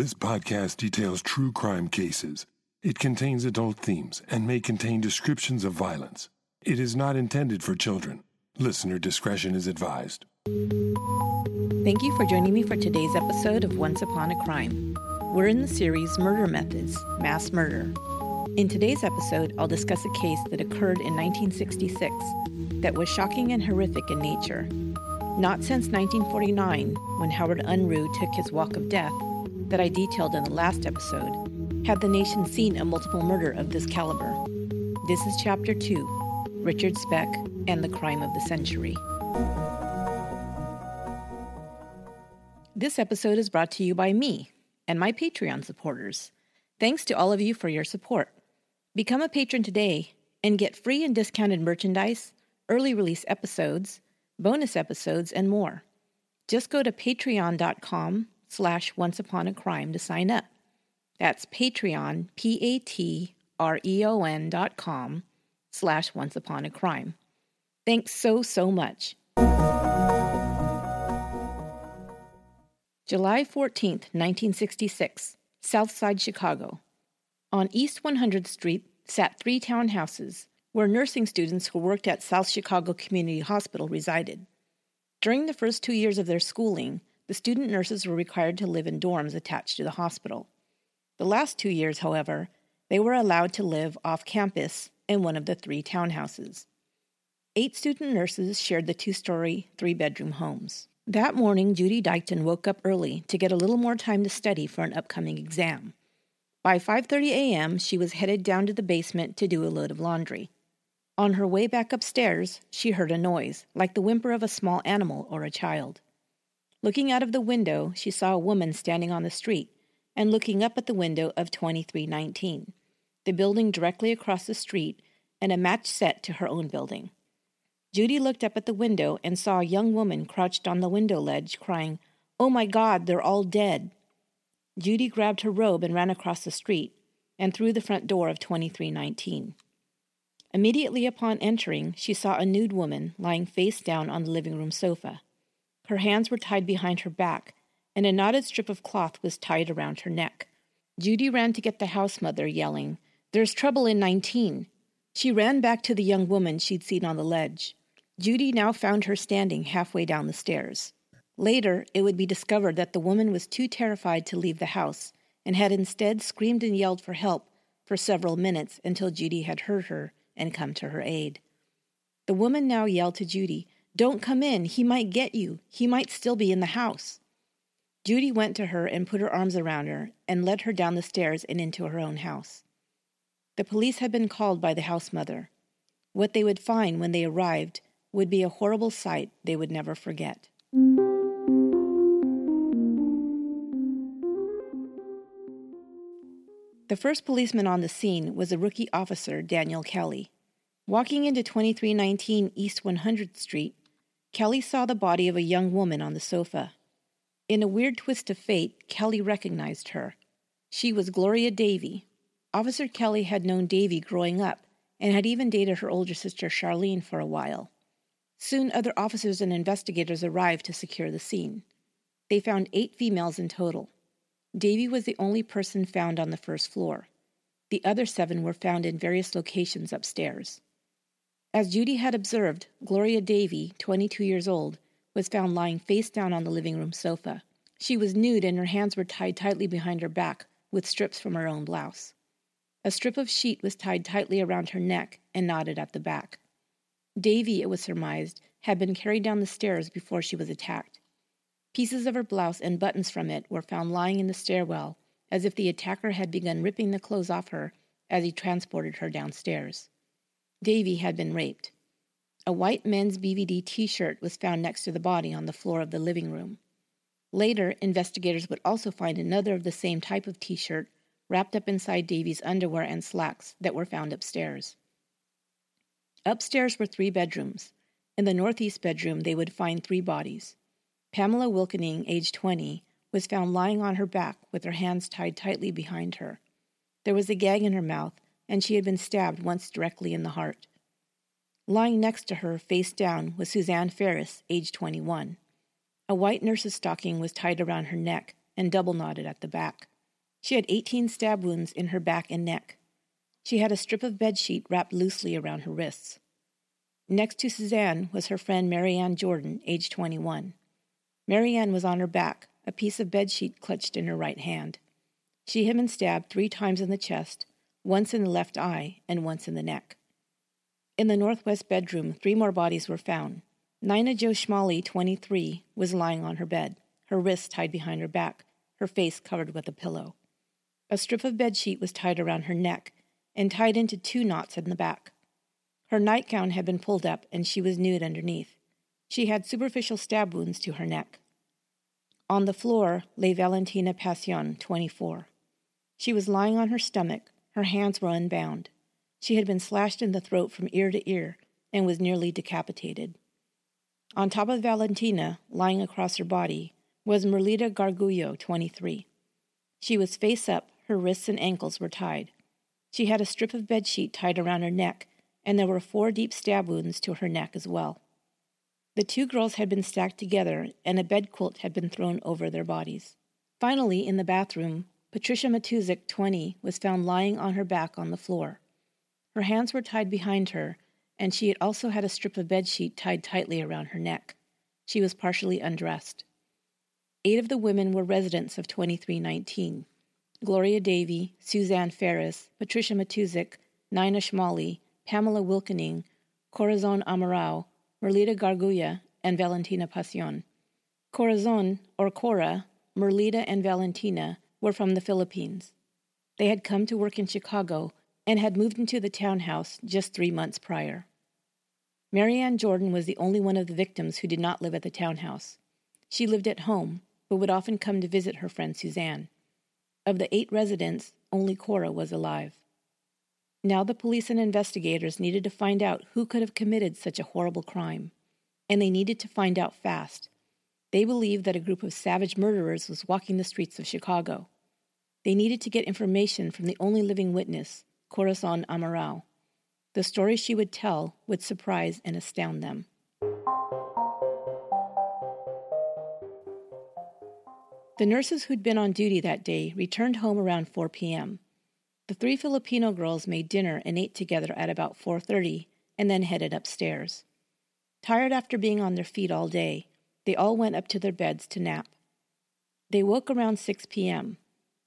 This podcast details true crime cases. It contains adult themes and may contain descriptions of violence. It is not intended for children. Listener discretion is advised. Thank you for joining me for today's episode of Once Upon a Crime. We're in the series Murder Methods, Mass Murder. In today's episode, I'll discuss a case that occurred in 1966 that was shocking and horrific in nature. Not since 1949, when Howard Unruh took his walk of death, that I detailed in the last episode, had the nation seen a multiple murder of this caliber. This is Chapter 2, Richard Speck and the Crime of the Century. This episode is brought to you by me and my Patreon supporters. Thanks to all of you for your support. Become a patron today and get free and discounted merchandise, early release episodes, bonus episodes, and more. Just go to patreon.com/onceuponacrime to sign up. That's Patreon, patreon.com/onceuponacrime. Thanks so much. July 14th, 1966, Southside Chicago. On East 100th Street sat three townhouses where nursing students who worked at South Chicago Community Hospital resided. During the first 2 years of their schooling, the student nurses were required to live in dorms attached to the hospital. The last 2 years, however, they were allowed to live off campus in one of the three townhouses. 8 student nurses shared the 2-story, 3-bedroom homes. That morning, Judy Dykton woke up early to get a little more time to study for an upcoming exam. By 5:30 a.m., she was headed down to the basement to do a load of laundry. On her way back upstairs, she heard a noise, like the whimper of a small animal or a child. Looking out of the window, she saw a woman standing on the street and looking up at the window of 2319, the building directly across the street and a match set to her own building. Judy looked up at the window and saw a young woman crouched on the window ledge crying, "Oh my God, they're all dead." Judy grabbed her robe and ran across the street and through the front door of 2319. Immediately upon entering, she saw a nude woman lying face down on the living room sofa. Her hands were tied behind her back, and a knotted strip of cloth was tied around her neck. Judy ran to get the house mother, yelling, "There's trouble in 19. She ran back to the young woman she'd seen on the ledge. Judy now found her standing halfway down the stairs. Later, it would be discovered that the woman was too terrified to leave the house and had instead screamed and yelled for help for several minutes until Judy had heard her and come to her aid. The woman now yelled to Judy, "Don't come in. He might get you. He might still be in the house." Judy went to her and put her arms around her and led her down the stairs and into her own house. The police had been called by the house mother. What they would find when they arrived would be a horrible sight they would never forget. The first policeman on the scene was a rookie officer, Daniel Kelly. Walking into 2319 East 100th Street, Kelly saw the body of a young woman on the sofa. In a weird twist of fate, Kelly recognized her. She was Gloria Davy. Officer Kelly had known Davy growing up and had even dated her older sister Charlene for a while. Soon other officers and investigators arrived to secure the scene. They found 8 females in total. Davy was the only person found on the first floor. The other 7 were found in various locations upstairs. As Judy had observed, Gloria Davy, 22 years old, was found lying face down on the living room sofa. She was nude and her hands were tied tightly behind her back with strips from her own blouse. A strip of sheet was tied tightly around her neck and knotted at the back. Davy, it was surmised, had been carried down the stairs before she was attacked. Pieces of her blouse and buttons from it were found lying in the stairwell as if the attacker had begun ripping the clothes off her as he transported her downstairs. Davy had been raped. A white men's BVD t-shirt was found next to the body on the floor of the living room. Later, investigators would also find another of the same type of t-shirt wrapped up inside Davy's underwear and slacks that were found upstairs. Upstairs were 3 bedrooms. In the northeast bedroom, they would find 3 bodies. Pamela Wilkening, age 20, was found lying on her back with her hands tied tightly behind her. There was a gag in her mouth, and she had been stabbed once directly in the heart. Lying next to her, face down, was Suzanne Ferris, age 21. A white nurse's stocking was tied around her neck and double knotted at the back. She had 18 stab wounds in her back and neck. She had a strip of bedsheet wrapped loosely around her wrists. Next to Suzanne was her friend Marianne Jordan, age 21. Marianne was on her back, a piece of bedsheet clutched in her right hand. She had been stabbed 3 times in the chest, once in the left eye, and once in the neck. In the northwest bedroom, 3 more bodies were found. Nina Jo Schmalley, 23, was lying on her bed, her wrists tied behind her back, her face covered with a pillow. A strip of bedsheet was tied around her neck and tied into 2 knots in the back. Her nightgown had been pulled up, and she was nude underneath. She had superficial stab wounds to her neck. On the floor lay Valentina Pasion, 24. She was lying on her stomach. Her hands were unbound. She had been slashed in the throat from ear to ear and was nearly decapitated. On top of Valentina, lying across her body, was Merlita Gargullo, 23. She was face up. Her wrists and ankles were tied. She had a strip of bedsheet tied around her neck, and there were 4 deep stab wounds to her neck as well. The 2 girls had been stacked together, and a bed quilt had been thrown over their bodies. Finally, in the bathroom, Patricia Matusik, 20, was found lying on her back on the floor. Her hands were tied behind her, and she had also had a strip of bedsheet tied tightly around her neck. She was partially undressed. 8 of the women were residents of 2319. Gloria Davy, Suzanne Ferris, Patricia Matusik, Nina Schmalley, Pamela Wilkening, Corazon Amurao, Merlita Gargullo, and Valentina Pasion. Corazon, or Cora, Merlita, and Valentina were from the Philippines. They had come to work in Chicago and had moved into the townhouse just 3 months prior. Marianne Jordan was the only one of the victims who did not live at the townhouse. She lived at home, but would often come to visit her friend Suzanne. Of the 8 residents, only Cora was alive. Now the police and investigators needed to find out who could have committed such a horrible crime, and they needed to find out fast. They believed that a group of savage murderers was walking the streets of Chicago. They needed to get information from the only living witness, Corazon Amurao. The story she would tell would surprise and astound them. The nurses who'd been on duty that day returned home around 4 p.m. The 3 Filipino girls made dinner and ate together at about 4:30 and then headed upstairs. Tired after being on their feet all day, they all went up to their beds to nap. They woke around 6 p.m.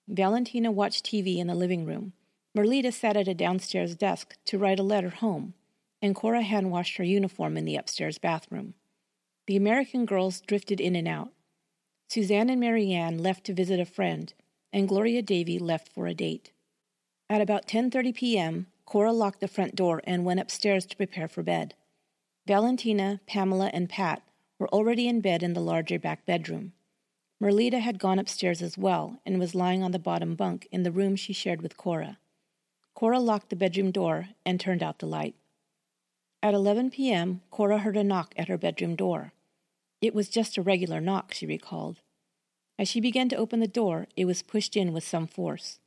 Valentina watched TV in the living room. Merlita sat at a downstairs desk to write a letter home, and Cora hand-washed her uniform in the upstairs bathroom. The American girls drifted in and out. Suzanne and Marianne left to visit a friend, and Gloria Davy left for a date. At about 10:30 p.m., Cora locked the front door and went upstairs to prepare for bed. Valentina, Pamela, and Pat were already in bed in the larger back bedroom. Merlita had gone upstairs as well and was lying on the bottom bunk in the room she shared with Cora. Cora locked the bedroom door and turned out the light. At 11 p.m., Cora heard a knock at her bedroom door. It was just a regular knock, she recalled. As she began to open the door, it was pushed in with some force.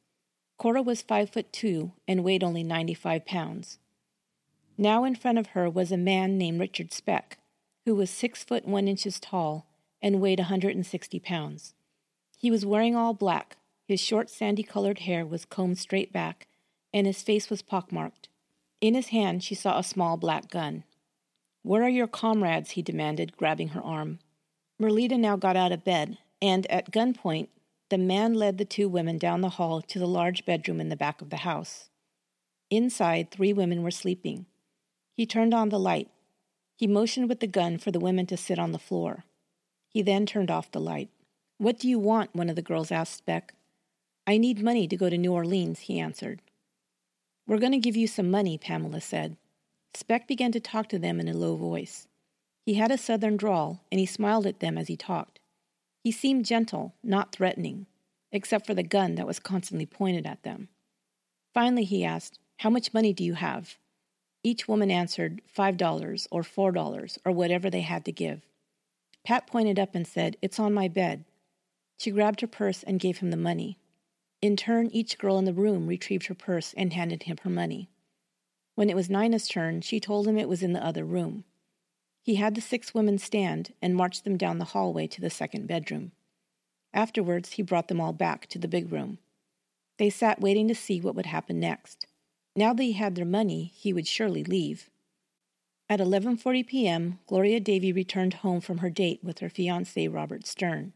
Cora was 5'2" and weighed only 95 pounds. Now in front of her was a man named Richard Speck, who was 6'1" tall and weighed 160 pounds. He was wearing all black, his short sandy-colored hair was combed straight back, and his face was pockmarked. In his hand she saw a small black gun. "Where are your comrades?" he demanded, grabbing her arm. Merlita now got out of bed, and at gunpoint, the man led the 2 women down the hall to the large bedroom in the back of the house. Inside, 3 women were sleeping. He turned on the light. He motioned with the gun for the women to sit on the floor. He then turned off the light. "What do you want?" one of the girls asked Speck. "I need money to go to New Orleans," he answered. "We're going to give you some money," Pamela said. Speck began to talk to them in a low voice. He had a southern drawl, and he smiled at them as he talked. He seemed gentle, not threatening, except for the gun that was constantly pointed at them. Finally he asked, "How much money do you have?" Each woman answered $5 or $4 or whatever they had to give. Pat pointed up and said, "It's on my bed." She grabbed her purse and gave him the money. In turn, each girl in the room retrieved her purse and handed him her money. When it was Nina's turn, she told him it was in the other room. He had the 6 women stand and marched them down the hallway to the second bedroom. Afterwards, he brought them all back to the big room. They sat waiting to see what would happen next. Now that he had their money, he would surely leave. At 11:40 p.m., Gloria Davy returned home from her date with her fiancé, Robert Stern.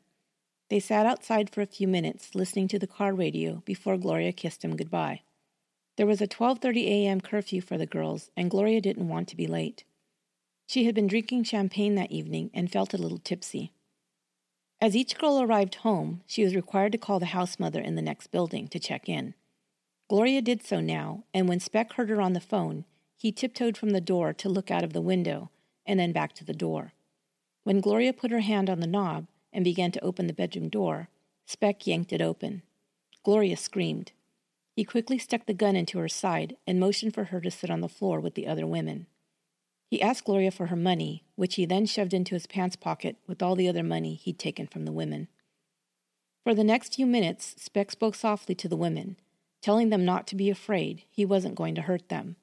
They sat outside for a few minutes, listening to the car radio before Gloria kissed him goodbye. There was a 12:30 a.m. curfew for the girls, and Gloria didn't want to be late. She had been drinking champagne that evening and felt a little tipsy. As each girl arrived home, she was required to call the house mother in the next building to check in. Gloria did so now, and when Speck heard her on the phone, he tiptoed from the door to look out of the window and then back to the door. When Gloria put her hand on the knob and began to open the bedroom door, Speck yanked it open. Gloria screamed. He quickly stuck the gun into her side and motioned for her to sit on the floor with the other women. He asked Gloria for her money, which he then shoved into his pants pocket with all the other money he'd taken from the women. For the next few minutes, Speck spoke softly to the women, telling them not to be afraid. He wasn't going to hurt them.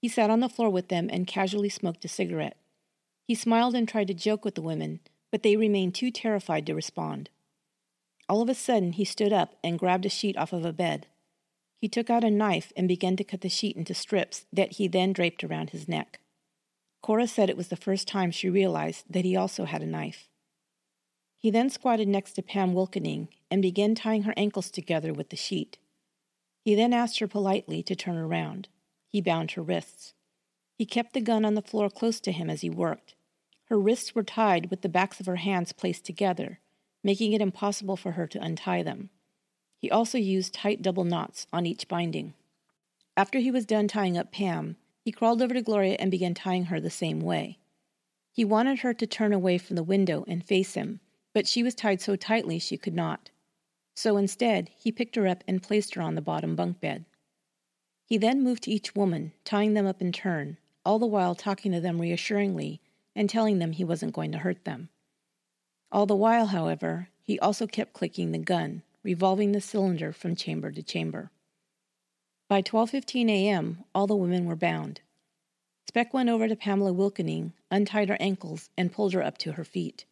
He sat on the floor with them and casually smoked a cigarette. He smiled and tried to joke with the women, but they remained too terrified to respond. All of a sudden, he stood up and grabbed a sheet off of a bed. He took out a knife and began to cut the sheet into strips that he then draped around his neck. Cora said it was the first time she realized that he also had a knife. He then squatted next to Pam Wilkening and began tying her ankles together with the sheet. He then asked her politely to turn around. He bound her wrists. He kept the gun on the floor close to him as he worked. Her wrists were tied with the backs of her hands placed together, making it impossible for her to untie them. He also used tight double knots on each binding. After he was done tying up Pam, he crawled over to Gloria and began tying her the same way. He wanted her to turn away from the window and face him, but she was tied so tightly she could not. So instead, he picked her up and placed her on the bottom bunk bed. He then moved to each woman, tying them up in turn, all the while talking to them reassuringly and telling them he wasn't going to hurt them. All the while, however, he also kept clicking the gun, revolving the cylinder from chamber to chamber. By 12:15 a.m., all the women were bound. Speck went over to Pamela Wilkening, untied her ankles, and pulled her up to her feet.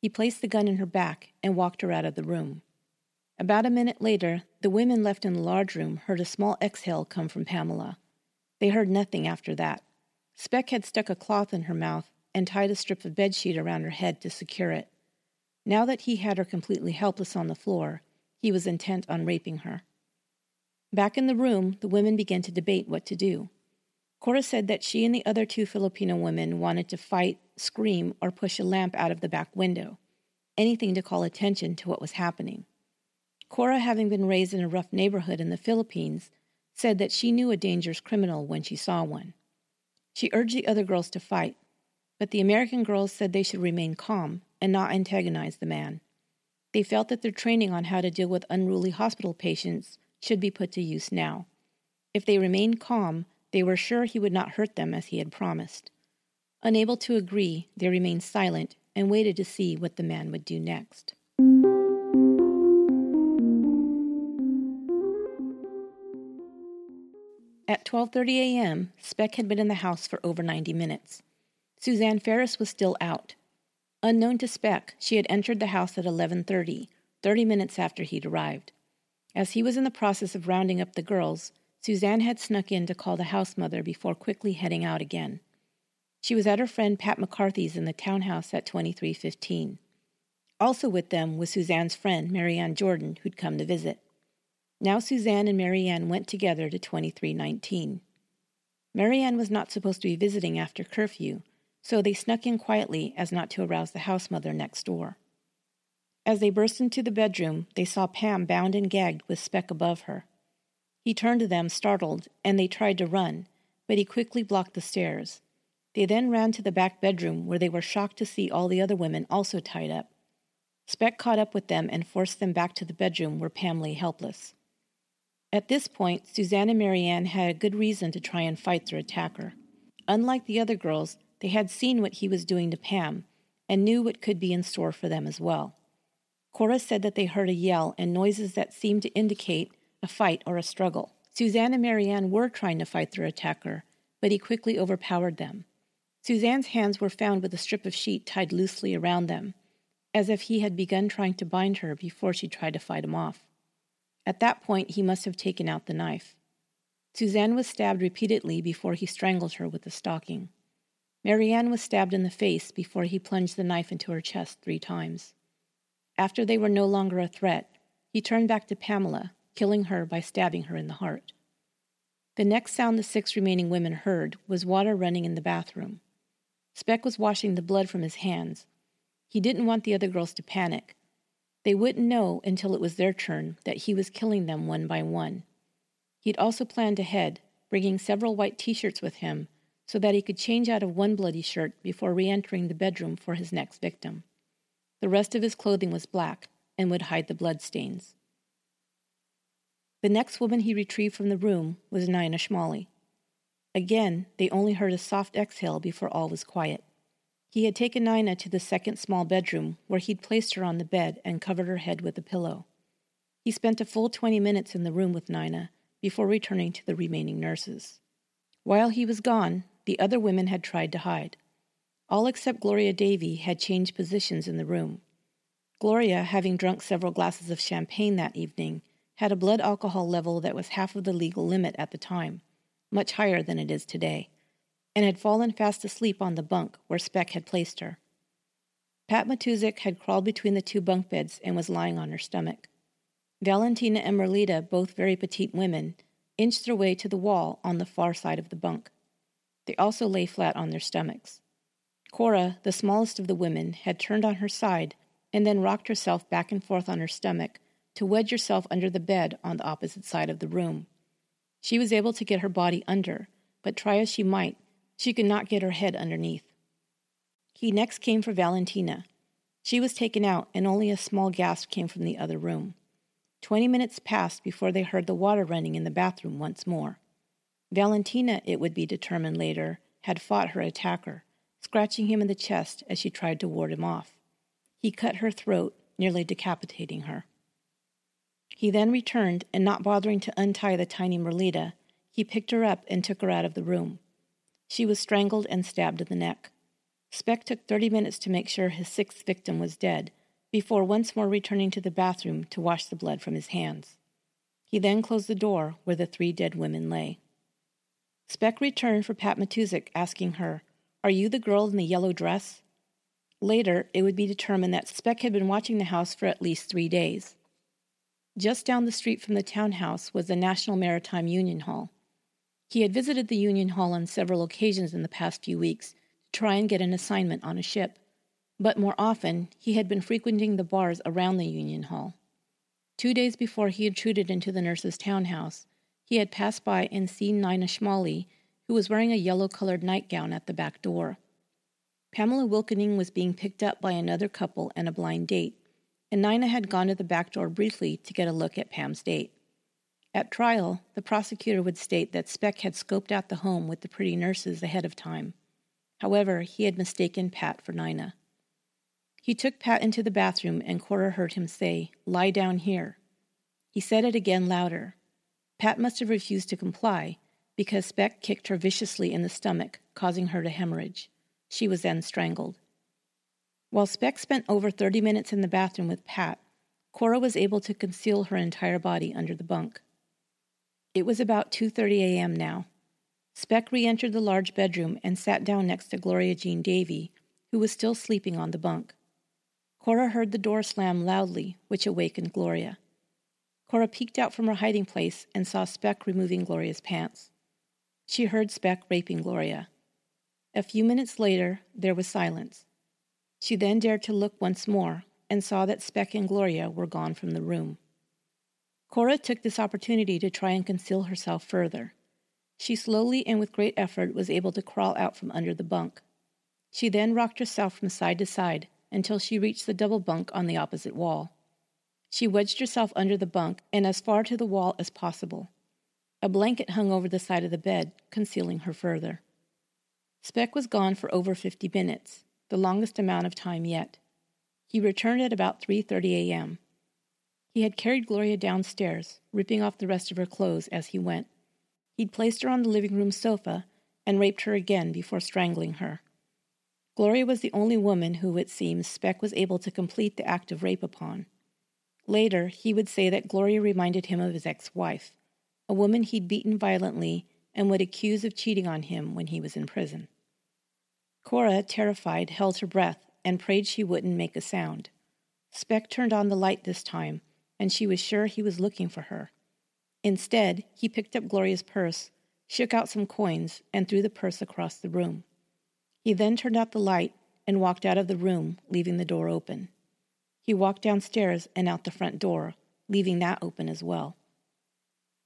He placed the gun in her back and walked her out of the room. About a minute later, the women left in the large room heard a small exhale come from Pamela. They heard nothing after that. Speck had stuck a cloth in her mouth and tied a strip of bedsheet around her head to secure it. Now that he had her completely helpless on the floor, he was intent on raping her. Back in the room, the women began to debate what to do. Cora said that she and the other two Filipino women wanted to fight, scream, or push a lamp out of the back window, anything to call attention to what was happening. Cora, having been raised in a rough neighborhood in the Philippines, said that she knew a dangerous criminal when she saw one. She urged the other girls to fight, but the American girls said they should remain calm and not antagonize the man. They felt that their training on how to deal with unruly hospital patients should be put to use now. If they remained calm, they were sure he would not hurt them as he had promised. Unable to agree, they remained silent and waited to see what the man would do next. At 12:30 a.m., Speck had been in the house for over 90 minutes. Suzanne Ferris was still out. Unknown to Speck, she had entered the house at 11:30, 30 minutes after he'd arrived. As he was in the process of rounding up the girls, Suzanne had snuck in to call the house mother before quickly heading out again. She was at her friend Pat McCarthy's in the townhouse at 2315. Also with them was Suzanne's friend, Marianne Jordan, who'd come to visit. Now Suzanne and Marianne went together to 2319. Marianne was not supposed to be visiting after curfew, so they snuck in quietly as not to arouse the house mother next door. As they burst into the bedroom, they saw Pam bound and gagged with Speck above her. He turned to them, startled, and they tried to run, but he quickly blocked the stairs. They then ran to the back bedroom where they were shocked to see all the other women also tied up. Speck caught up with them and forced them back to the bedroom where Pam lay helpless. At this point, Suzanne and Marianne had a good reason to try and fight their attacker. Unlike the other girls, they had seen what he was doing to Pam and knew what could be in store for them as well. Cora said that they heard a yell and noises that seemed to indicate a fight or a struggle. Suzanne and Marianne were trying to fight their attacker, but he quickly overpowered them. Suzanne's hands were found with a strip of sheet tied loosely around them. as if he had begun trying to bind her before she tried to fight him off. At that point, he must have taken out the knife. Suzanne was stabbed repeatedly before he strangled her with the stocking. Marianne was stabbed in the face before he plunged the knife into her chest 3 times. After they were no longer a threat, he turned back to Pamela, killing her by stabbing her in the heart. The next sound the 6 remaining women heard was water running in the bathroom. Speck was washing the blood from his hands. He didn't want the other girls to panic. They wouldn't know until it was their turn that he was killing them one by one. He'd also planned ahead, bringing several white T-shirts with him so that he could change out of one bloody shirt before re-entering the bedroom for his next victim. The rest of his clothing was black and would hide the bloodstains. The next woman he retrieved from the room was Nina Schmalley. Again, they only heard a soft exhale before all was quiet. He had taken Nina to the second small bedroom where he'd placed her on the bed and covered her head with a pillow. He spent a full 20 minutes in the room with Nina before returning to the remaining nurses. While he was gone, the other women had tried to hide. All except Gloria Davy had changed positions in the room. Gloria, having drunk several glasses of champagne that evening, had a blood alcohol level that was half of the legal limit at the time, much higher than it is today, and had fallen fast asleep on the bunk where Speck had placed her. Pat Matusik had crawled between the 2 bunk beds and was lying on her stomach. Valentina and Merlita, both very petite women, inched their way to the wall on the far side of the bunk. They also lay flat on their stomachs. Cora, the smallest of the women, had turned on her side and then rocked herself back and forth on her stomach to wedge herself under the bed on the opposite side of the room. She was able to get her body under, but try as she might, she could not get her head underneath. He next came for Valentina. She was taken out, and only a small gasp came from the other room. 20 minutes passed before they heard the water running in the bathroom once more. Valentina, it would be determined later, had fought her attacker, scratching him in the chest as she tried to ward him off. He cut her throat, nearly decapitating her. He then returned, and not bothering to untie the tiny Merlita, he picked her up and took her out of the room. She was strangled and stabbed in the neck. Speck took 30 minutes to make sure his 6th victim was dead, before once more returning to the bathroom to wash the blood from his hands. He then closed the door where the 3 dead women lay. Speck returned for Pat Matusik, asking her, "Are you the girl in the yellow dress?" Later, it would be determined that Speck had been watching the house for at least 3 days. Just down the street from the townhouse was the National Maritime Union Hall. He had visited the Union Hall on several occasions in the past few weeks to try and get an assignment on a ship, but more often he had been frequenting the bars around the Union Hall. 2 days before he intruded into the nurse's townhouse, he had passed by and seen Nina Schmalley, who was wearing a yellow-colored nightgown, at the back door. Pamela Wilkening was being picked up by another couple and a blind date, and Nina had gone to the back door briefly to get a look at Pam's date. At trial, the prosecutor would state that Speck had scoped out the home with the pretty nurses ahead of time. However, he had mistaken Pat for Nina. He took Pat into the bathroom, and Cora heard him say, "Lie down here." He said it again louder. Pat must have refused to comply, because Speck kicked her viciously in the stomach, causing her to hemorrhage. She was then strangled. While Speck spent over 30 minutes in the bathroom with Pat, Cora was able to conceal her entire body under the bunk. It was about 2:30 a.m. now. Speck re-entered the large bedroom and sat down next to Gloria Jean Davy, who was still sleeping on the bunk. Cora heard the door slam loudly, which awakened Gloria. Cora peeked out from her hiding place and saw Speck removing Gloria's pants. She heard Speck raping Gloria. A few minutes later, there was silence. She then dared to look once more and saw that Speck and Gloria were gone from the room. Cora took this opportunity to try and conceal herself further. She slowly and with great effort was able to crawl out from under the bunk. She then rocked herself from side to side until she reached the double bunk on the opposite wall. She wedged herself under the bunk and as far to the wall as possible. A blanket hung over the side of the bed, concealing her further. Speck was gone for over 50 minutes, the longest amount of time yet. He returned at about 3:30 a.m. He had carried Gloria downstairs, ripping off the rest of her clothes as he went. He'd placed her on the living room sofa and raped her again before strangling her. Gloria was the only woman who, it seems, Speck was able to complete the act of rape upon. Later, he would say that Gloria reminded him of his ex-wife, a woman he'd beaten violently and would accuse of cheating on him when he was in prison. Cora, terrified, held her breath and prayed she wouldn't make a sound. Speck turned on the light this time, and she was sure he was looking for her. Instead, he picked up Gloria's purse, shook out some coins, and threw the purse across the room. He then turned out the light and walked out of the room, leaving the door open. He walked downstairs and out the front door, leaving that open as well.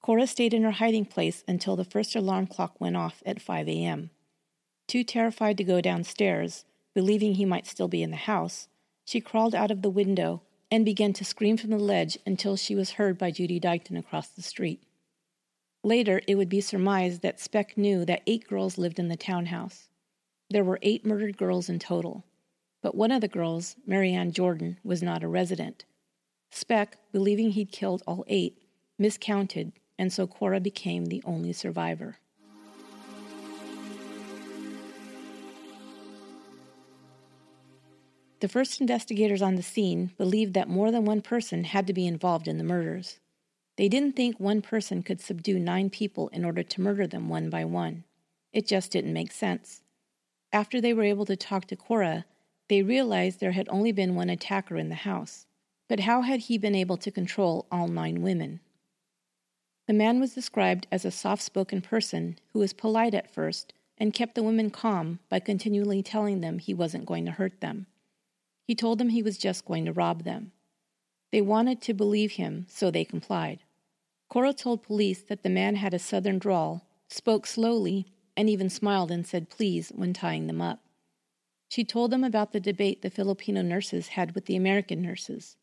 Cora stayed in her hiding place until the first alarm clock went off at 5 a.m. Too terrified to go downstairs, believing he might still be in the house, she crawled out of the window and began to scream from the ledge until she was heard by Judy Dykton across the street. Later, it would be surmised that Speck knew that 8 girls lived in the townhouse. There were 8 murdered girls in total, but one of the girls, Marianne Jordan, was not a resident. Speck, believing he'd killed all 8, miscounted, and so Cora became the only survivor. The first investigators on the scene believed that more than one person had to be involved in the murders. They didn't think one person could subdue 9 people in order to murder them one by one. It just didn't make sense. After they were able to talk to Cora, they realized there had only been one attacker in the house. But how had he been able to control all 9 women? The man was described as a soft-spoken person who was polite at first and kept the women calm by continually telling them he wasn't going to hurt them. He told them he was just going to rob them. They wanted to believe him, so they complied. Cora told police that the man had a southern drawl, spoke slowly, and even smiled and said please when tying them up. She told them about the debate the Filipino nurses had with the American nurses.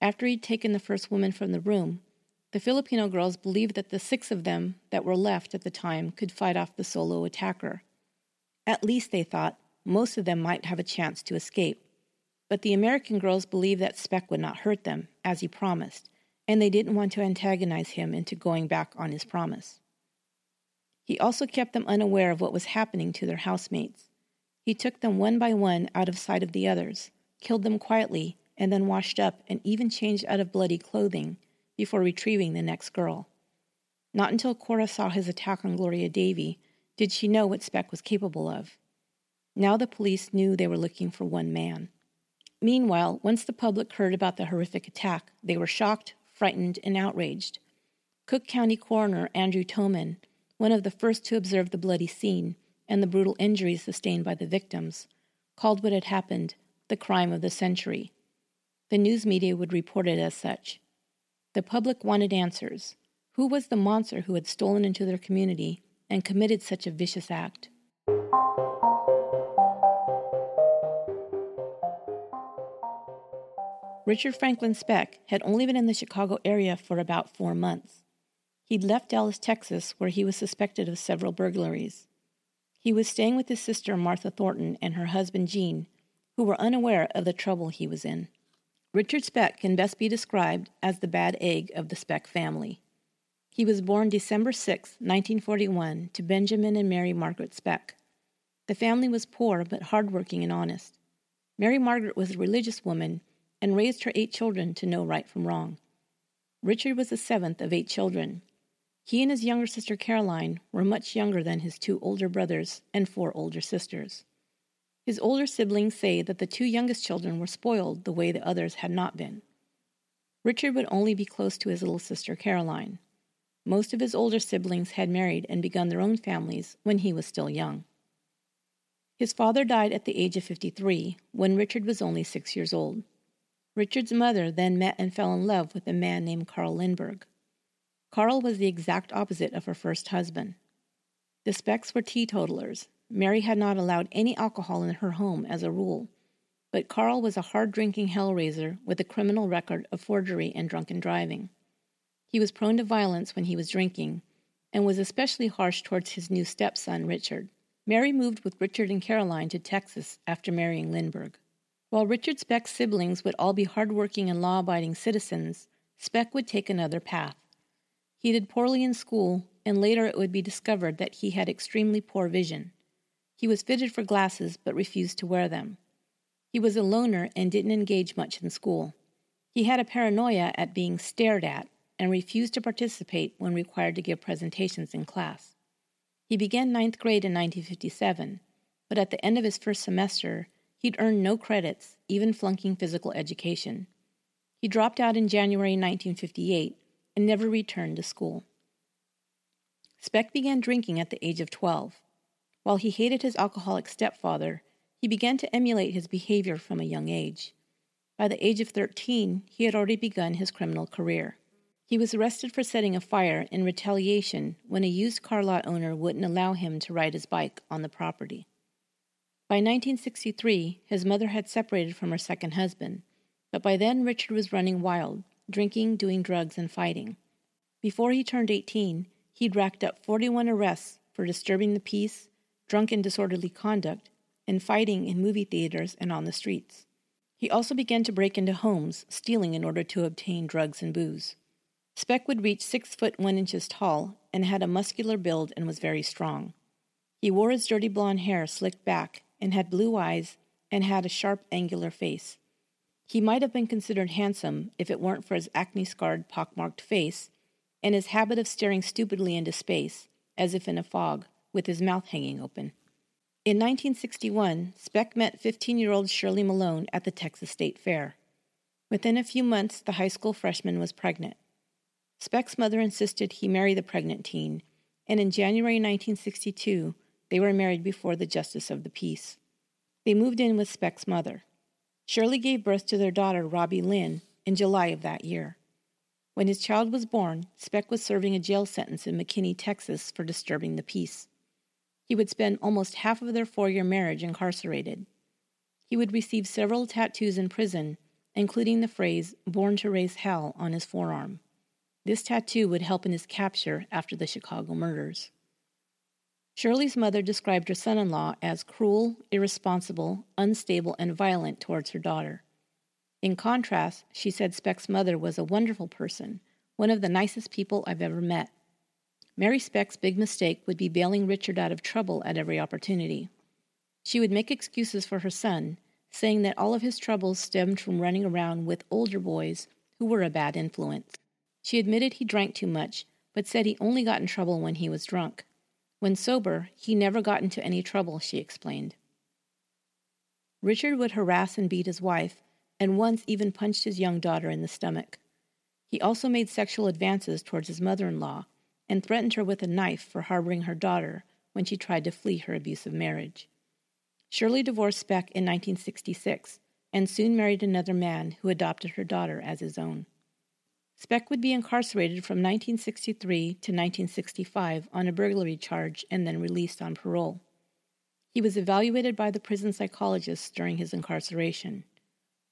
After he'd taken the first woman from the room, the Filipino girls believed that the 6 of them that were left at the time could fight off the solo attacker. At least, they thought, most of them might have a chance to escape. But the American girls believed that Speck would not hurt them, as he promised, and they didn't want to antagonize him into going back on his promise. He also kept them unaware of what was happening to their housemates. He took them one by one out of sight of the others, killed them quietly, and then washed up and even changed out of bloody clothing before retrieving the next girl. Not until Cora saw his attack on Gloria Davy did she know what Speck was capable of. Now the police knew they were looking for one man. Meanwhile, once the public heard about the horrific attack, they were shocked, frightened, and outraged. Cook County Coroner Andrew Tomen, one of the first to observe the bloody scene and the brutal injuries sustained by the victims, called what had happened the crime of the century. The news media would report it as such. The public wanted answers. Who was the monster who had stolen into their community and committed such a vicious act? Richard Franklin Speck had only been in the Chicago area for about 4 months. He'd left Dallas, Texas, where he was suspected of several burglaries. He was staying with his sister Martha Thornton and her husband Gene, who were unaware of the trouble he was in. Richard Speck can best be described as the bad egg of the Speck family. He was born December 6, 1941, to Benjamin and Mary Margaret Speck. The family was poor but hardworking and honest. Mary Margaret was a religious woman and raised her 8 children to know right from wrong. Richard was the 7th of 8 children. He and his younger sister Caroline were much younger than his 2 older brothers and 4 older sisters. His older siblings say that the 2 youngest children were spoiled the way the others had not been. Richard would only be close to his little sister Caroline. Most of his older siblings had married and begun their own families when he was still young. His father died at the age of 53, when Richard was only 6 years old. Richard's mother then met and fell in love with a man named Carl Lindbergh. Carl was the exact opposite of her first husband. The Specks were teetotalers. Mary had not allowed any alcohol in her home as a rule, but Carl was a hard-drinking hellraiser with a criminal record of forgery and drunken driving. He was prone to violence when he was drinking, and was especially harsh towards his new stepson, Richard. Mary moved with Richard and Caroline to Texas after marrying Lindbergh. While Richard Speck's siblings would all be hard-working and law-abiding citizens, Speck would take another path. He did poorly in school, and later it would be discovered that he had extremely poor vision. He was fitted for glasses but refused to wear them. He was a loner and didn't engage much in school. He had a paranoia at being stared at and refused to participate when required to give presentations in class. He began ninth grade in 1957, but at the end of his first semester, he'd earned no credits, even flunking physical education. He dropped out in January 1958 and never returned to school. Speck began drinking at the age of 12. While he hated his alcoholic stepfather, he began to emulate his behavior from a young age. By the age of 13, he had already begun his criminal career. He was arrested for setting a fire in retaliation when a used car lot owner wouldn't allow him to ride his bike on the property. By 1963, his mother had separated from her second husband, but by then Richard was running wild, drinking, doing drugs, and fighting. Before he turned 18, he'd racked up 41 arrests for disturbing the peace, drunken disorderly conduct, and fighting in movie theaters and on the streets. He also began to break into homes, stealing in order to obtain drugs and booze. Speck would reach 6'1" tall and had a muscular build and was very strong. He wore his dirty blonde hair slicked back and had blue eyes and had a sharp, angular face. He might have been considered handsome if it weren't for his acne-scarred, pockmarked face and his habit of staring stupidly into space, as if in a fog, with his mouth hanging open. In 1961, Speck met 15-year-old Shirley Malone at the Texas State Fair. Within a few months, the high school freshman was pregnant. Speck's mother insisted he marry the pregnant teen, and in January 1962, they were married before the Justice of the Peace. They moved in with Speck's mother. Shirley gave birth to their daughter, Robbie Lynn, in July of that year. When his child was born, Speck was serving a jail sentence in McKinney, Texas, for disturbing the peace. He would spend almost half of their 4-year marriage incarcerated. He would receive several tattoos in prison, including the phrase, "born to raise hell," on his forearm. This tattoo would help in his capture after the Chicago murders. Shirley's mother described her son-in-law as cruel, irresponsible, unstable, and violent towards her daughter. In contrast, she said Speck's mother was a wonderful person, one of the nicest people I've ever met. Mary Speck's big mistake would be bailing Richard out of trouble at every opportunity. She would make excuses for her son, saying that all of his troubles stemmed from running around with older boys who were a bad influence. She admitted he drank too much, but said he only got in trouble when he was drunk. When sober, he never got into any trouble, she explained. Richard would harass and beat his wife, and once even punched his young daughter in the stomach. He also made sexual advances towards his mother-in-law, and threatened her with a knife for harboring her daughter when she tried to flee her abusive marriage. Shirley divorced Speck in 1966 and soon married another man who adopted her daughter as his own. Speck would be incarcerated from 1963 to 1965 on a burglary charge and then released on parole. He was evaluated by the prison psychologists during his incarceration.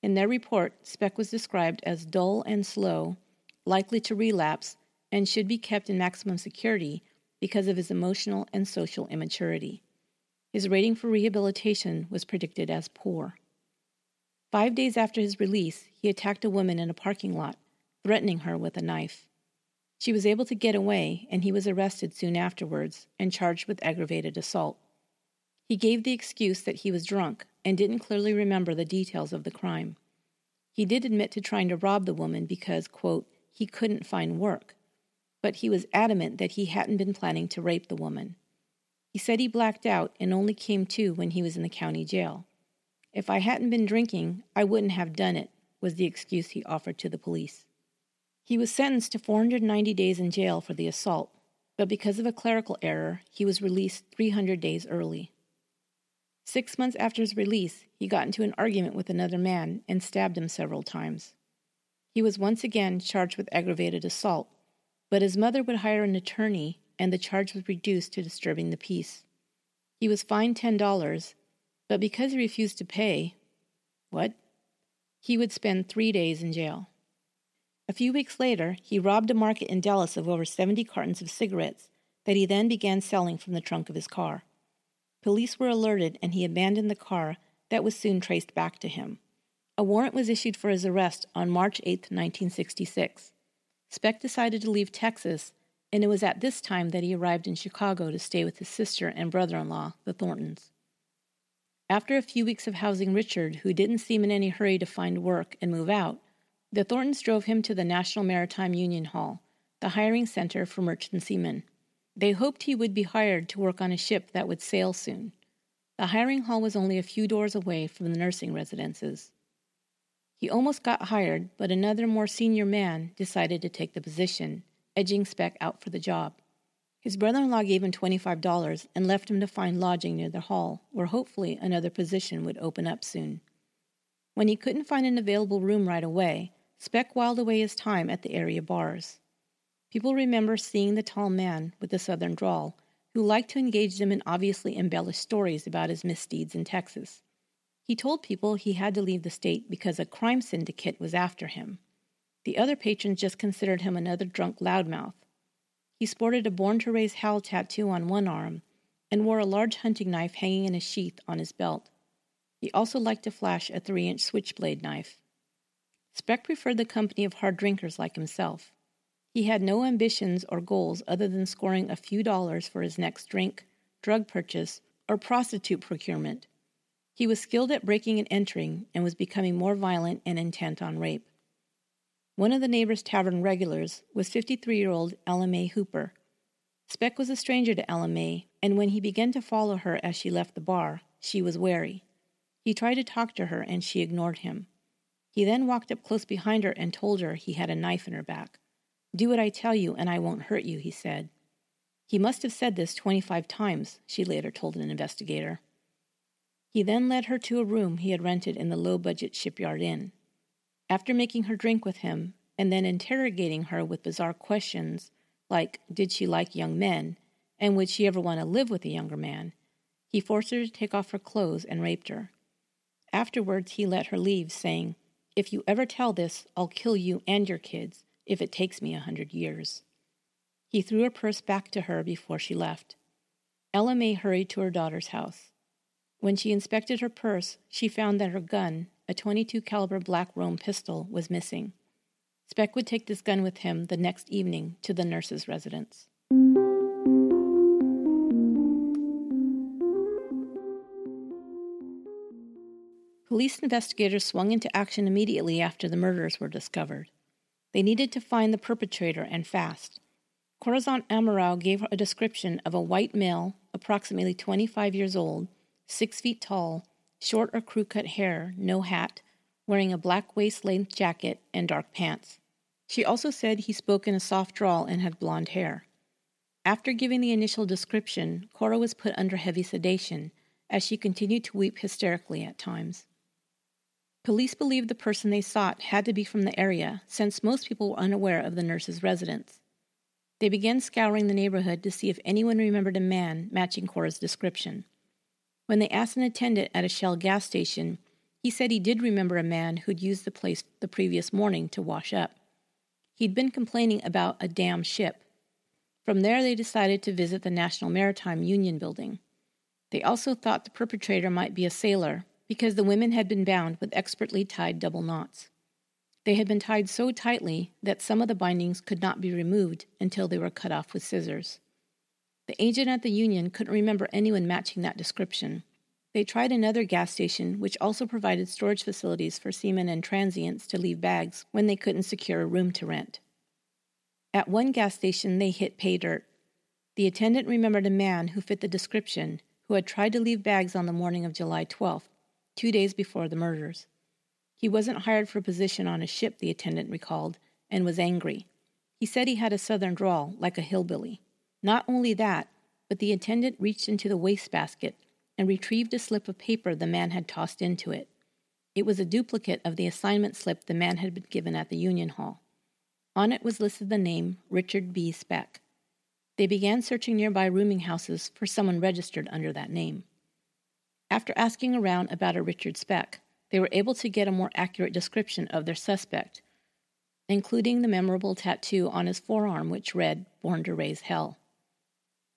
In their report, Speck was described as dull and slow, likely to relapse, and should be kept in maximum security because of his emotional and social immaturity. His rating for rehabilitation was predicted as poor. 5 days after his release, he attacked a woman in a parking lot, threatening her with a knife. She was able to get away, and he was arrested soon afterwards and charged with aggravated assault. He gave the excuse that he was drunk and didn't clearly remember the details of the crime. He did admit to trying to rob the woman because, quote, he couldn't find work, but he was adamant that he hadn't been planning to rape the woman. He said he blacked out and only came to when he was in the county jail. If I hadn't been drinking, I wouldn't have done it, was the excuse he offered to the police. He was sentenced to 490 days in jail for the assault, but because of a clerical error, he was released 300 days early. 6 months after his release, he got into an argument with another man and stabbed him several times. He was once again charged with aggravated assault, but his mother would hire an attorney, and the charge was reduced to disturbing the peace. He was fined $10, but because he refused to pay, he would spend 3 days in jail. A few weeks later, he robbed a market in Dallas of over 70 cartons of cigarettes that he then began selling from the trunk of his car. Police were alerted, and he abandoned the car that was soon traced back to him. A warrant was issued for his arrest on March 8, 1966. Speck decided to leave Texas, and it was at this time that he arrived in Chicago to stay with his sister and brother-in-law, the Thorntons. After a few weeks of housing Richard, who didn't seem in any hurry to find work and move out, the Thorntons drove him to the National Maritime Union Hall, the hiring center for merchant seamen. They hoped he would be hired to work on a ship that would sail soon. The hiring hall was only a few doors away from the nursing residences. He almost got hired, but another more senior man decided to take the position, edging Speck out for the job. His brother-in-law gave him $25 and left him to find lodging near the hall, where hopefully another position would open up soon. When he couldn't find an available room right away, Speck whiled away his time at the area bars. People remember seeing the tall man with the southern drawl, who liked to engage them in obviously embellished stories about his misdeeds in Texas. He told people he had to leave the state because a crime syndicate was after him. The other patrons just considered him another drunk loudmouth. He sported a Born to Raise Hell tattoo on one arm and wore a large hunting knife hanging in a sheath on his belt. He also liked to flash a 3-inch switchblade knife. Speck preferred the company of hard drinkers like himself. He had no ambitions or goals other than scoring a few dollars for his next drink, drug purchase, or prostitute procurement. He was skilled at breaking and entering and was becoming more violent and intent on rape. One of the neighbor's tavern regulars was 53-year-old Ella Mae Hooper. Speck was a stranger to Ella Mae, and when he began to follow her as she left the bar, she was wary. He tried to talk to her, and she ignored him. He then walked up close behind her and told her he had a knife in her back. "Do what I tell you, and I won't hurt you," he said. He must have said this 25 times, she later told an investigator. He then led her to a room he had rented in the low-budget Shipyard Inn. After making her drink with him, and then interrogating her with bizarre questions, like did she like young men, and would she ever want to live with a younger man, he forced her to take off her clothes and raped her. Afterwards, he let her leave, saying, "If you ever tell this, I'll kill you and your kids, if it takes me 100 years. He threw her purse back to her before she left. Ella Mae hurried to her daughter's house. When she inspected her purse, she found that her gun, a .22 caliber black Rome pistol, was missing. Speck would take this gun with him the next evening to the nurse's residence. Police investigators swung into action immediately after the murders were discovered. They needed to find the perpetrator and fast. Corazon Amurao gave a description of a white male, approximately 25 years old, 6 feet tall, short or crew-cut hair, no hat, wearing a black waist-length jacket and dark pants. She also said he spoke in a soft drawl and had blonde hair. After giving the initial description, Cora was put under heavy sedation, as she continued to weep hysterically at times. Police believed the person they sought had to be from the area, since most people were unaware of the nurse's residence. They began scouring the neighborhood to see if anyone remembered a man matching Cora's description. When they asked an attendant at a Shell gas station, he said he did remember a man who'd used the place the previous morning to wash up. He'd been complaining about a damn ship. From there, they decided to visit the National Maritime Union building. They also thought the perpetrator might be a sailor, because the women had been bound with expertly tied double knots. They had been tied so tightly that some of the bindings could not be removed until they were cut off with scissors. The agent at the union couldn't remember anyone matching that description. They tried another gas station, which also provided storage facilities for seamen and transients to leave bags when they couldn't secure a room to rent. At one gas station, they hit pay dirt. The attendant remembered a man who fit the description, who had tried to leave bags on the morning of July 12th, 2 days before the murders. He wasn't hired for a position on a ship, the attendant recalled, and was angry. He said he had a southern drawl, like a hillbilly. Not only that, but the attendant reached into the wastebasket and retrieved a slip of paper the man had tossed into it. It was a duplicate of the assignment slip the man had been given at the Union Hall. On it was listed the name Richard B. Speck. They began searching nearby rooming houses for someone registered under that name. After asking around about a Richard Speck, they were able to get a more accurate description of their suspect, including the memorable tattoo on his forearm which read, "Born to Raise Hell."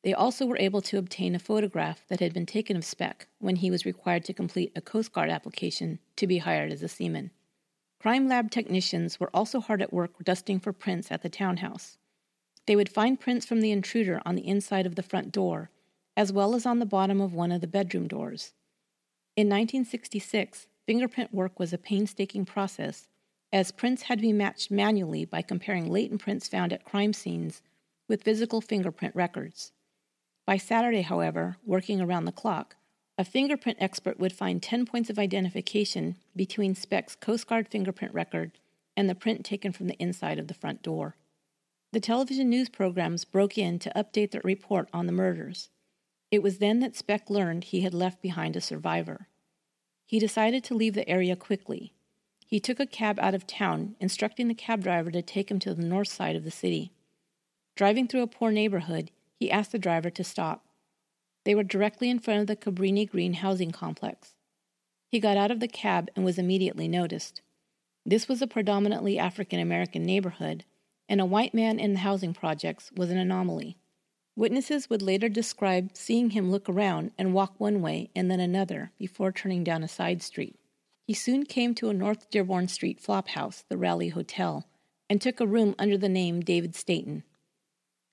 They also were able to obtain a photograph that had been taken of Speck when he was required to complete a Coast Guard application to be hired as a seaman. Crime lab technicians were also hard at work dusting for prints at the townhouse. They would find prints from the intruder on the inside of the front door, as well as on the bottom of one of the bedroom doors. In 1966, fingerprint work was a painstaking process, as prints had to be matched manually by comparing latent prints found at crime scenes with physical fingerprint records. By Saturday, however, working around the clock, a fingerprint expert would find 10 points of identification between Speck's Coast Guard fingerprint record and the print taken from the inside of the front door. The television news programs broke in to update their report on the murders. It was then that Speck learned he had left behind a survivor. He decided to leave the area quickly. He took a cab out of town, instructing the cab driver to take him to the north side of the city. Driving through a poor neighborhood, he asked the driver to stop. They were directly in front of the Cabrini Green housing complex. He got out of the cab and was immediately noticed. This was a predominantly African-American neighborhood, and a white man in the housing projects was an anomaly. Witnesses would later describe seeing him look around and walk one way and then another before turning down a side street. He soon came to a North Dearborn Street flophouse, the Raleigh Hotel, and took a room under the name David Staten.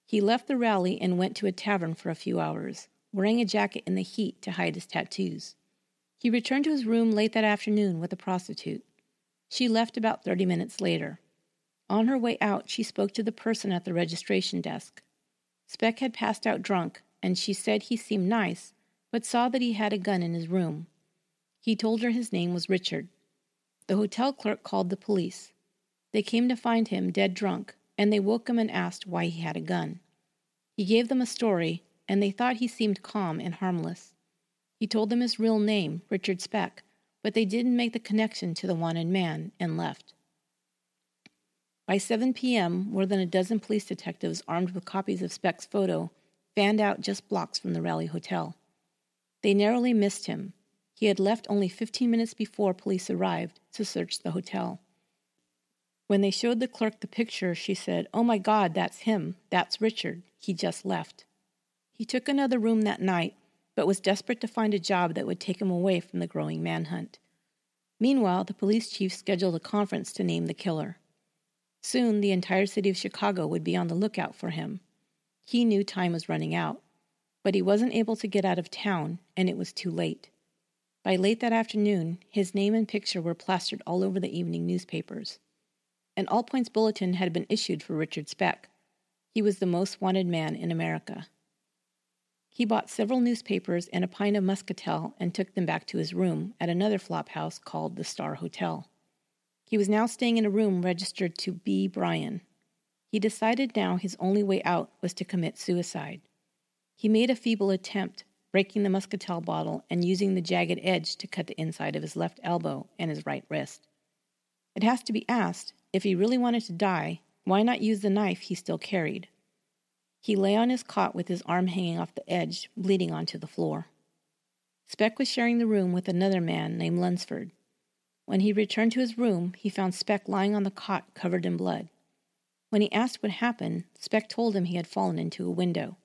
He left the Raleigh and went to a tavern for a few hours, wearing a jacket in the heat to hide his tattoos. He returned to his room late that afternoon with a prostitute. She left about 30 minutes later. On her way out, she spoke to the person at the registration desk. Speck had passed out drunk, and she said he seemed nice, but saw that he had a gun in his room. He told her his name was Richard. The hotel clerk called the police. They came to find him dead drunk, and they woke him and asked why he had a gun. He gave them a story, and they thought he seemed calm and harmless. He told them his real name, Richard Speck, but they didn't make the connection to the wanted man and left. By 7 p.m., more than a dozen police detectives armed with copies of Speck's photo fanned out just blocks from the Raleigh Hotel. They narrowly missed him. He had left only 15 minutes before police arrived to search the hotel. When they showed the clerk the picture, she said, "Oh my God, that's him. That's Richard. He just left." He took another room that night, but was desperate to find a job that would take him away from the growing manhunt. Meanwhile, the police chief scheduled a conference to name the killer. Soon, the entire city of Chicago would be on the lookout for him. He knew time was running out, but he wasn't able to get out of town, and it was too late. By late that afternoon, his name and picture were plastered all over the evening newspapers. An All Points bulletin had been issued for Richard Speck. He was the most wanted man in America. He bought several newspapers and a pint of muscatel and took them back to his room at another flop house called the Star Hotel. He was now staying in a room registered to B. Bryan. He decided now his only way out was to commit suicide. He made a feeble attempt, breaking the muscatel bottle and using the jagged edge to cut the inside of his left elbow and his right wrist. It has to be asked, if he really wanted to die, why not use the knife he still carried? He lay on his cot with his arm hanging off the edge, bleeding onto the floor. Speck was sharing the room with another man named Lunsford. When he returned to his room, he found Speck lying on the cot covered in blood. When he asked what happened, Speck told him he had fallen into a window.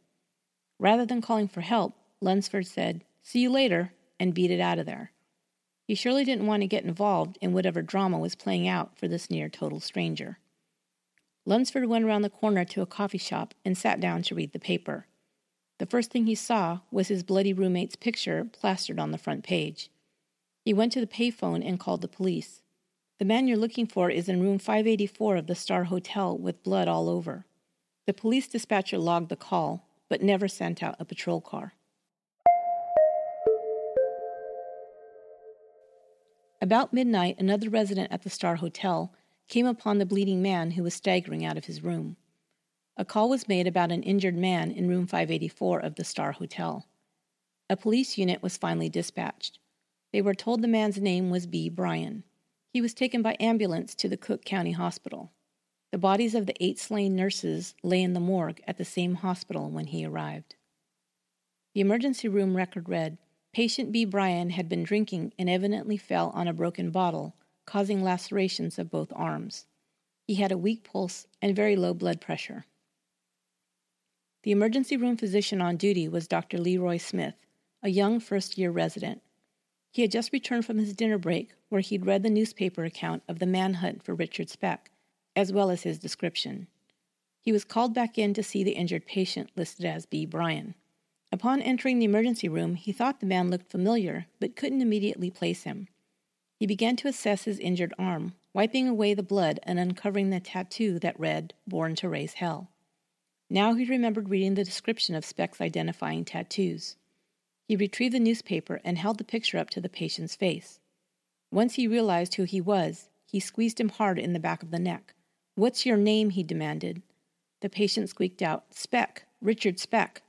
Rather than calling for help, Lunsford said, "See you later," and beat it out of there. He surely didn't want to get involved in whatever drama was playing out for this near-total stranger. Lunsford went around the corner to a coffee shop and sat down to read the paper. The first thing he saw was his bloody roommate's picture plastered on the front page. He went to the payphone and called the police. "The man you're looking for is in room 584 of the Star Hotel with blood all over." The police dispatcher logged the call, but never sent out a patrol car. About midnight, another resident at the Star Hotel came upon the bleeding man who was staggering out of his room. A call was made about an injured man in room 584 of the Star Hotel. A police unit was finally dispatched. They were told the man's name was B. Bryan. He was taken by ambulance to the Cook County Hospital. The bodies of the 8 slain nurses lay in the morgue at the same hospital when he arrived. The emergency room record read, "Patient B. Bryan had been drinking and evidently fell on a broken bottle, causing lacerations of both arms. He had a weak pulse and very low blood pressure." The emergency room physician on duty was Dr. Leroy Smith, a young first-year resident. He had just returned from his dinner break, where he'd read the newspaper account of the manhunt for Richard Speck, as well as his description. He was called back in to see the injured patient listed as B. Bryan. Upon entering the emergency room, he thought the man looked familiar, but couldn't immediately place him. He began to assess his injured arm, wiping away the blood and uncovering the tattoo that read, "Born to Raise Hell." Now he remembered reading the description of Speck's identifying tattoos. He retrieved the newspaper and held the picture up to the patient's face. Once he realized who he was, he squeezed him hard in the back of the neck. "What's your name?" he demanded. The patient squeaked out, "Speck, Richard Speck."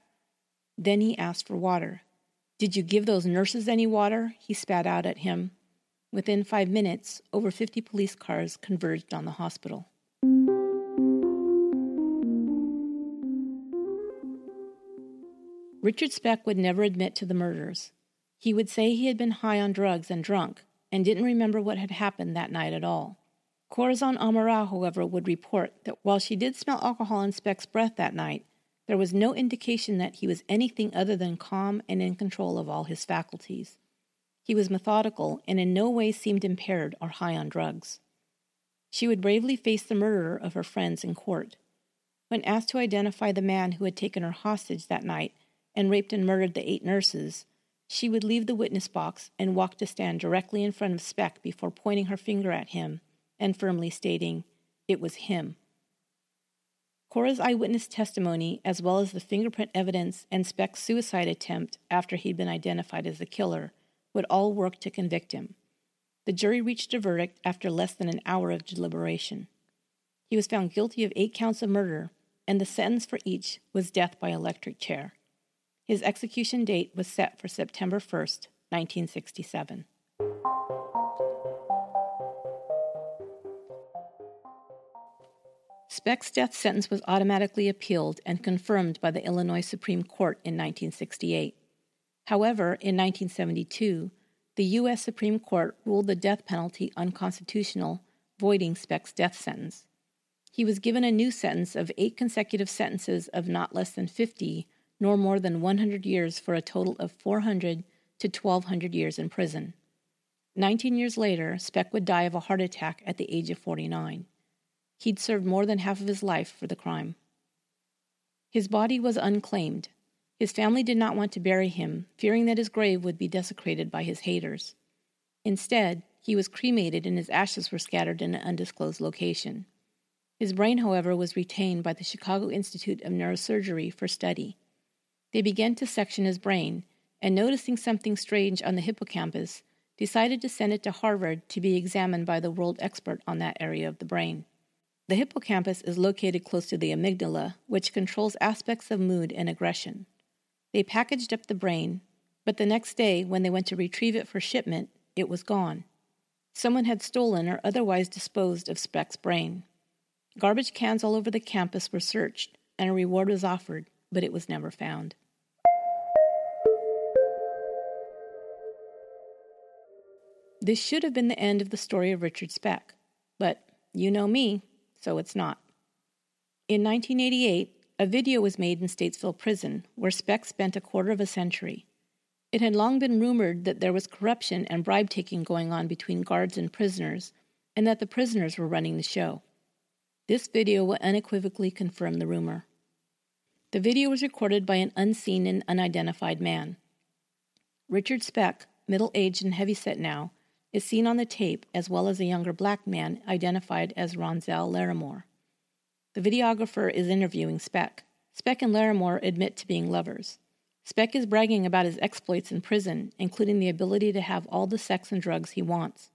Then he asked for water. "Did you give those nurses any water?" he spat out at him. Within 5 minutes, over 50 police cars converged on the hospital. Richard Speck would never admit to the murders. He would say he had been high on drugs and drunk, and didn't remember what had happened that night at all. Corazon Amurao, however, would report that while she did smell alcohol in Speck's breath that night, there was no indication that he was anything other than calm and in control of all his faculties. He was methodical and in no way seemed impaired or high on drugs. She would bravely face the murderer of her friends in court. When asked to identify the man who had taken her hostage that night and raped and murdered the 8 nurses, she would leave the witness box and walk to stand directly in front of Speck before pointing her finger at him and firmly stating, "It was him." Cora's eyewitness testimony, as well as the fingerprint evidence and Speck's suicide attempt after he'd been identified as the killer, would all work to convict him. The jury reached a verdict after less than an hour of deliberation. He was found guilty of 8 counts of murder, and the sentence for each was death by electric chair. His execution date was set for September 1st, 1967. Speck's death sentence was automatically appealed and confirmed by the Illinois Supreme Court in 1968. However, in 1972, the U.S. Supreme Court ruled the death penalty unconstitutional, voiding Speck's death sentence. He was given a new sentence of 8 consecutive sentences of not less than 50, nor more than 100 years for a total of 400 to 1,200 years in prison. 19 years later, Speck would die of a heart attack at the age of 49. He'd served more than half of his life for the crime. His body was unclaimed. His family did not want to bury him, fearing that his grave would be desecrated by his haters. Instead, he was cremated and his ashes were scattered in an undisclosed location. His brain, however, was retained by the Chicago Institute of Neurosurgery for study. They began to section his brain, and noticing something strange on the hippocampus, decided to send it to Harvard to be examined by the world expert on that area of the brain. The hippocampus is located close to the amygdala, which controls aspects of mood and aggression. They packaged up the brain, but the next day, when they went to retrieve it for shipment, it was gone. Someone had stolen or otherwise disposed of Speck's brain. Garbage cans all over the campus were searched, and a reward was offered, but it was never found. This should have been the end of the story of Richard Speck, but you know me. So it's not. In 1988, a video was made in Statesville Prison, where Speck spent a quarter of a century. It had long been rumored that there was corruption and bribe-taking going on between guards and prisoners, and that the prisoners were running the show. This video will unequivocally confirm the rumor. The video was recorded by an unseen and unidentified man. Richard Speck, middle-aged and heavyset now, is seen on the tape, as well as a younger black man identified as Ronzel Larimore. The videographer is interviewing Speck. Speck and Larimore admit to being lovers. Speck is bragging about his exploits in prison, including the ability to have all the sex and drugs he wants.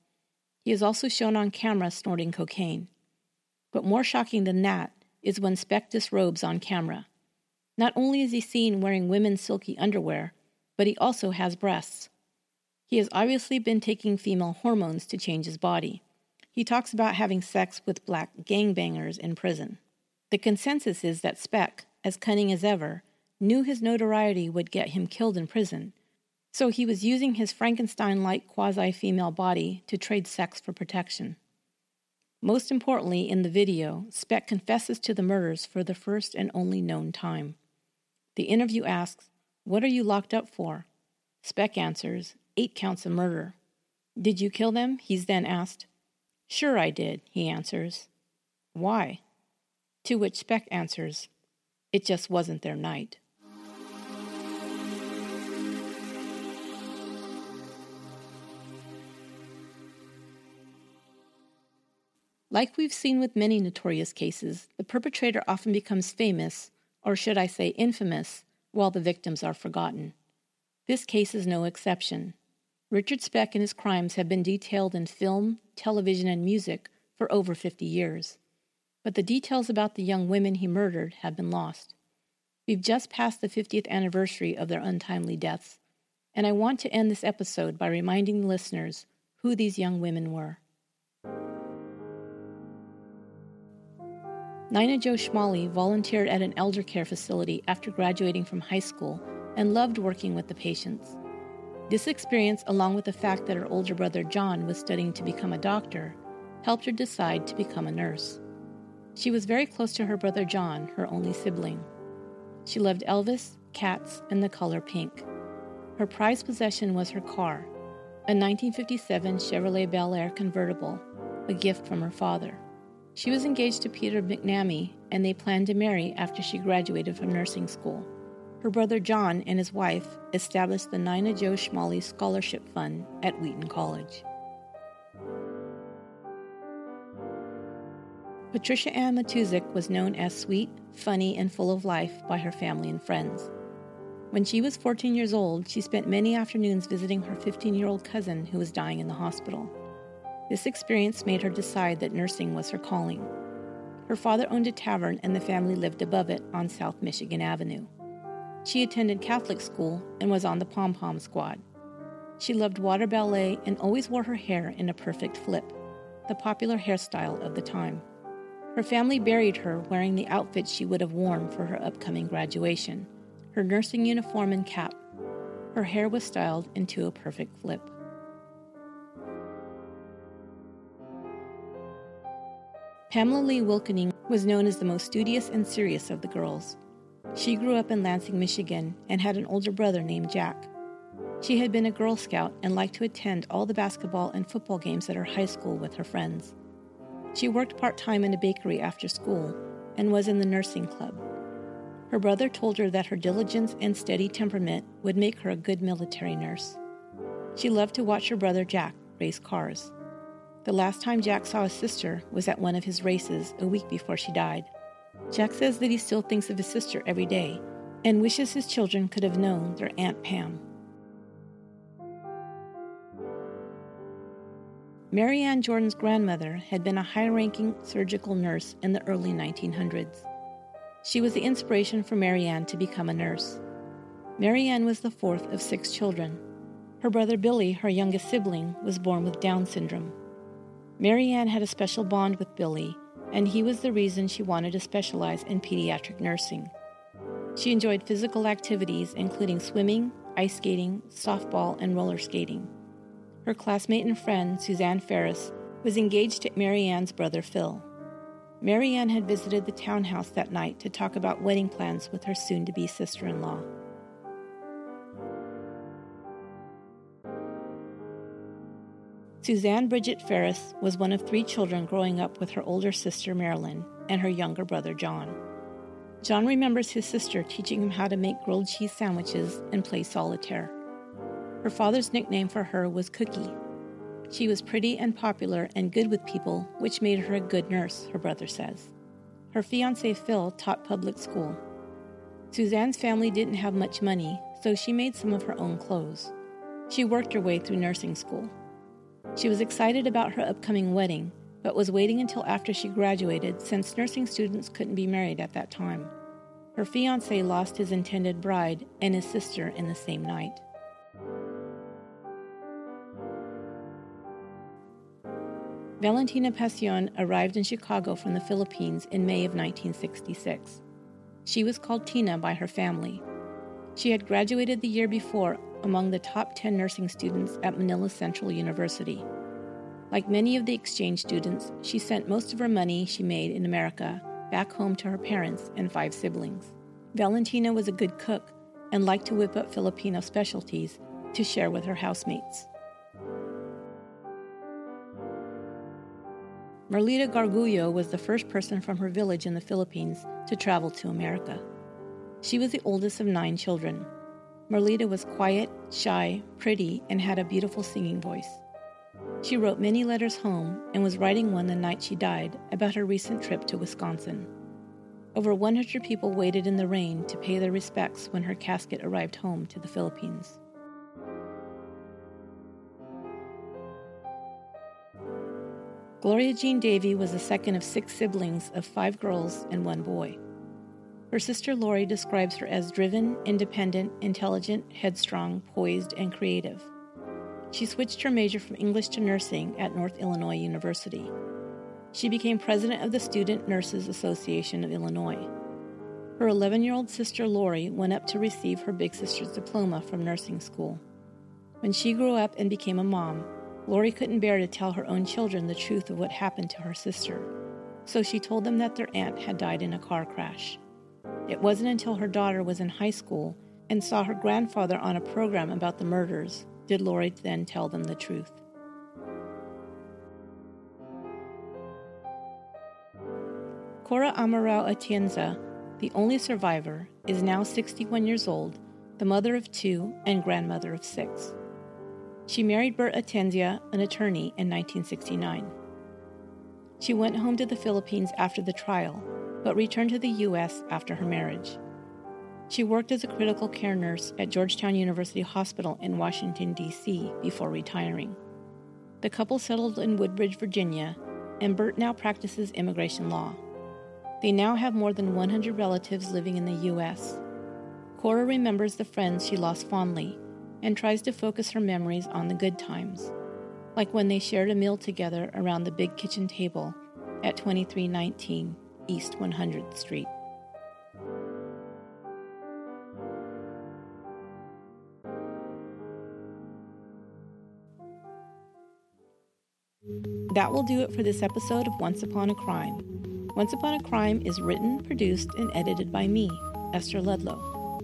He is also shown on camera snorting cocaine. But more shocking than that is when Speck disrobes on camera. Not only is he seen wearing women's silky underwear, but he also has breasts. He has obviously been taking female hormones to change his body. He talks about having sex with black gangbangers in prison. The consensus is that Speck, as cunning as ever, knew his notoriety would get him killed in prison, so he was using his Frankenstein-like quasi-female body to trade sex for protection. Most importantly, in the video, Speck confesses to the murders for the first and only known time. The interview asks, "What are you locked up for?" Speck answers, "8 counts of murder." "Did you kill them?" he's then asked. "Sure I did," he answers. "Why?" To which Speck answers, "It just wasn't their night." Like we've seen with many notorious cases, the perpetrator often becomes famous, or should I say infamous, while the victims are forgotten. This case is no exception. Richard Speck and his crimes have been detailed in film, television, and music for over 50 years. But the details about the young women he murdered have been lost. We've just passed the 50th anniversary of their untimely deaths, and I want to end this episode by reminding listeners who these young women were. Nina Jo Schmalley volunteered at an elder care facility after graduating from high school and loved working with the patients. This experience, along with the fact that her older brother John was studying to become a doctor, helped her decide to become a nurse. She was very close to her brother John, her only sibling. She loved Elvis, cats, and the color pink. Her prized possession was her car, a 1957 Chevrolet Bel Air convertible, a gift from her father. She was engaged to Peter McNamee, and they planned to marry after she graduated from nursing school. Her brother John and his wife established the Nina Jo Schmalley Scholarship Fund at Wheaton College. Patricia Matusik was known as sweet, funny, and full of life by her family and friends. When she was 14 years old, she spent many afternoons visiting her 15-year-old cousin who was dying in the hospital. This experience made her decide that nursing was her calling. Her father owned a tavern and the family lived above it on South Michigan Avenue. She attended Catholic school and was on the pom-pom squad. She loved water ballet and always wore her hair in a perfect flip, the popular hairstyle of the time. Her family buried her wearing the outfit she would have worn for her upcoming graduation, her nursing uniform and cap. Her hair was styled into a perfect flip. Pamela Lee Wilkening was known as the most studious and serious of the girls. She grew up in Lansing, Michigan, and had an older brother named Jack. She had been a Girl Scout and liked to attend all the basketball and football games at her high school with her friends. She worked part-time in a bakery after school and was in the nursing club. Her brother told her that her diligence and steady temperament would make her a good military nurse. She loved to watch her brother Jack race cars. The last time Jack saw his sister was at one of his races a week before she died. Jack says that he still thinks of his sister every day and wishes his children could have known their Aunt Pam. Marianne Jordan's grandmother had been a high-ranking surgical nurse in the early 1900s. She was the inspiration for Marianne to become a nurse. Marianne was the fourth of six children. Her brother Billy, her youngest sibling, was born with Down syndrome. Marianne had a special bond with Billy, and he was the reason she wanted to specialize in pediatric nursing. She enjoyed physical activities including swimming, ice skating, softball, and roller skating. Her classmate and friend, Suzanne Ferris, was engaged to Marianne's brother Phil. Marianne had visited the townhouse that night to talk about wedding plans with her soon-to-be sister-in-law. Suzanne Bridget Ferris was one of three children growing up with her older sister Marilyn and her younger brother John. John remembers his sister teaching him how to make grilled cheese sandwiches and play solitaire. Her father's nickname for her was Cookie. She was pretty and popular and good with people, which made her a good nurse, her brother says. Her fiancé Phil taught public school. Suzanne's family didn't have much money, so she made some of her own clothes. She worked her way through nursing school. She was excited about her upcoming wedding, but was waiting until after she graduated since nursing students couldn't be married at that time. Her fiancé lost his intended bride and his sister in the same night. Valentina Pasion arrived in Chicago from the Philippines in May of 1966. She was called Tina by her family. She had graduated the year before among the top 10 nursing students at Manila Central University. Like many of the exchange students, she sent most of her money she made in America back home to her parents and five siblings. Valentina was a good cook and liked to whip up Filipino specialties to share with her housemates. Merlita Gargullo was the first person from her village in the Philippines to travel to America. She was the oldest of nine children. Merlita was quiet, shy, pretty, and had a beautiful singing voice. She wrote many letters home and was writing one the night she died about her recent trip to Wisconsin. Over 100 people waited in the rain to pay their respects when her casket arrived home to the Philippines. Gloria Jean Davy was the second of 6 siblings of 5 girls and 1 boy. Her sister Lori describes her as driven, independent, intelligent, headstrong, poised, and creative. She switched her major from English to nursing at North Illinois University. She became president of the Student Nurses Association of Illinois. Her 11-year-old sister Lori went up to receive her big sister's diploma from nursing school. When she grew up and became a mom, Lori couldn't bear to tell her own children the truth of what happened to her sister, so she told them that their aunt had died in a car crash. It wasn't until her daughter was in high school and saw her grandfather on a program about the murders did Lori then tell them the truth. Cora Amurao Atienza, the only survivor, is now 61 years old, the mother of 2 and grandmother of 6. She married Bert Atienza, an attorney, in 1969. She went home to the Philippines after the trial, but returned to the U.S. after her marriage. She worked as a critical care nurse at Georgetown University Hospital in Washington, D.C. before retiring. The couple settled in Woodbridge, Virginia, and Bert now practices immigration law. They now have more than 100 relatives living in the U.S. Cora remembers the friends she lost fondly and tries to focus her memories on the good times, like when they shared a meal together around the big kitchen table at 2319 East 100th Street. That will do it for this episode of Once Upon a Crime. Once Upon a Crime is written, produced, and edited by me, Esther Ludlow.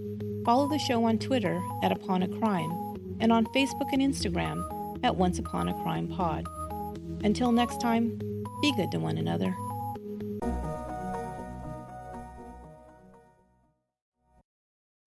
Follow the show on Twitter @UponACrime and on Facebook and Instagram @OnceUponACrimePod. Until next time, be good to one another.